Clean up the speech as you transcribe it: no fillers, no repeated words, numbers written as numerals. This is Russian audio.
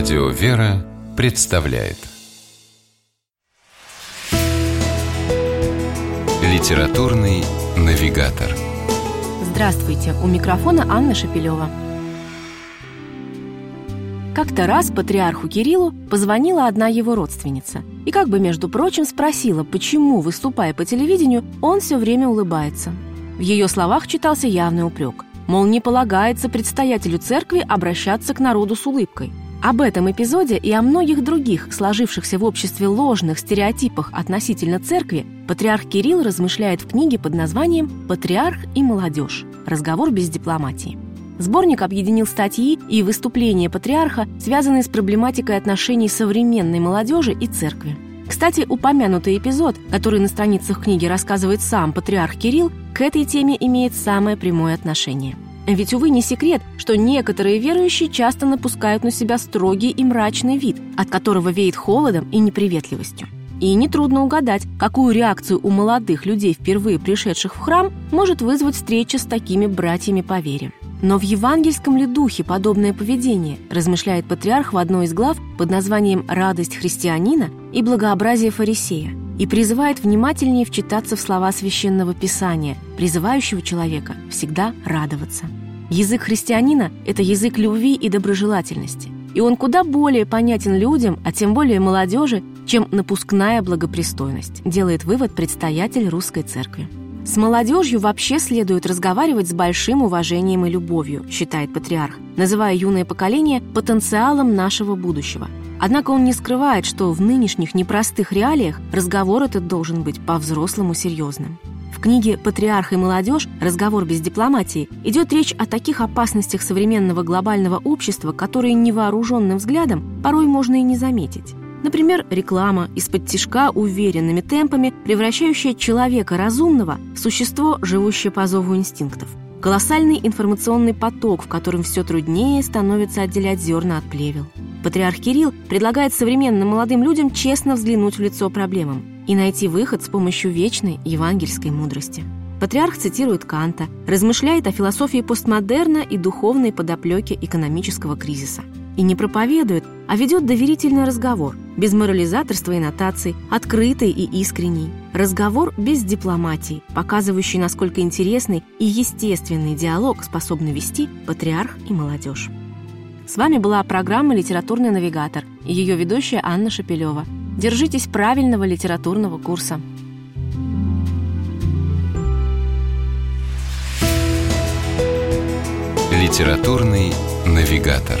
Радио Вера представляет Литературный навигатор. Здравствуйте, у микрофона Анна Шапилева. Как-то раз патриарху Кириллу позвонила одна его родственница и как бы, между прочим, спросила, почему, выступая по телевидению, он все время улыбается. В ее словах читался явный упрек. Мол, не полагается предстоятелю церкви обращаться к народу с улыбкой. Об этом эпизоде и о многих других, сложившихся в обществе ложных стереотипах относительно церкви, патриарх Кирилл размышляет в книге под названием «Патриарх и молодежь. Разговор без дипломатии». Сборник объединил статьи и выступления патриарха, связанные с проблематикой отношений современной молодежи и церкви. Кстати, упомянутый эпизод, который на страницах книги рассказывает сам патриарх Кирилл, к этой теме имеет самое прямое отношение. Ведь, увы, не секрет, что некоторые верующие часто напускают на себя строгий и мрачный вид, от которого веет холодом и неприветливостью. И нетрудно угадать, какую реакцию у молодых людей, впервые пришедших в храм, может вызвать встреча с такими братьями по вере. Но в евангельском ли духе подобное поведение, размышляет патриарх в одной из глав под названием «Радость христианина» и «Благообразие фарисея» и призывает внимательнее вчитаться в слова Священного Писания, призывающего человека всегда радоваться. Язык христианина – это язык любви и доброжелательности, и он куда более понятен людям, а тем более молодежи, чем напускная благопристойность, делает вывод предстоятель Русской Церкви. С молодежью вообще следует разговаривать с большим уважением и любовью, считает патриарх, называя юное поколение потенциалом нашего будущего. Однако он не скрывает, что в нынешних непростых реалиях разговор этот должен быть по-взрослому серьезным. В книге «Патриарх и молодежь. Разговор без дипломатии» идет речь о таких опасностях современного глобального общества, которые невооруженным взглядом порой можно и не заметить. Например, реклама, исподтишка уверенными темпами, превращающая человека разумного в существо, живущее по зову инстинктов. Колоссальный информационный поток, в котором все труднее становится отделять зерна от плевел. Патриарх Кирилл предлагает современным молодым людям честно взглянуть в лицо проблемам и найти выход с помощью вечной евангельской мудрости. Патриарх цитирует Канта, размышляет о философии постмодерна и духовной подоплеке экономического кризиса. И не проповедует, а ведет доверительный разговор, без морализаторства и нотаций, открытый и искренний. Разговор без дипломатии, показывающий, насколько интересный и естественный диалог способны вести патриарх и молодежь. С вами была программа «Литературный навигатор» и ее ведущая Анна Шапилева. Держитесь правильного литературного курса. «Литературный навигатор».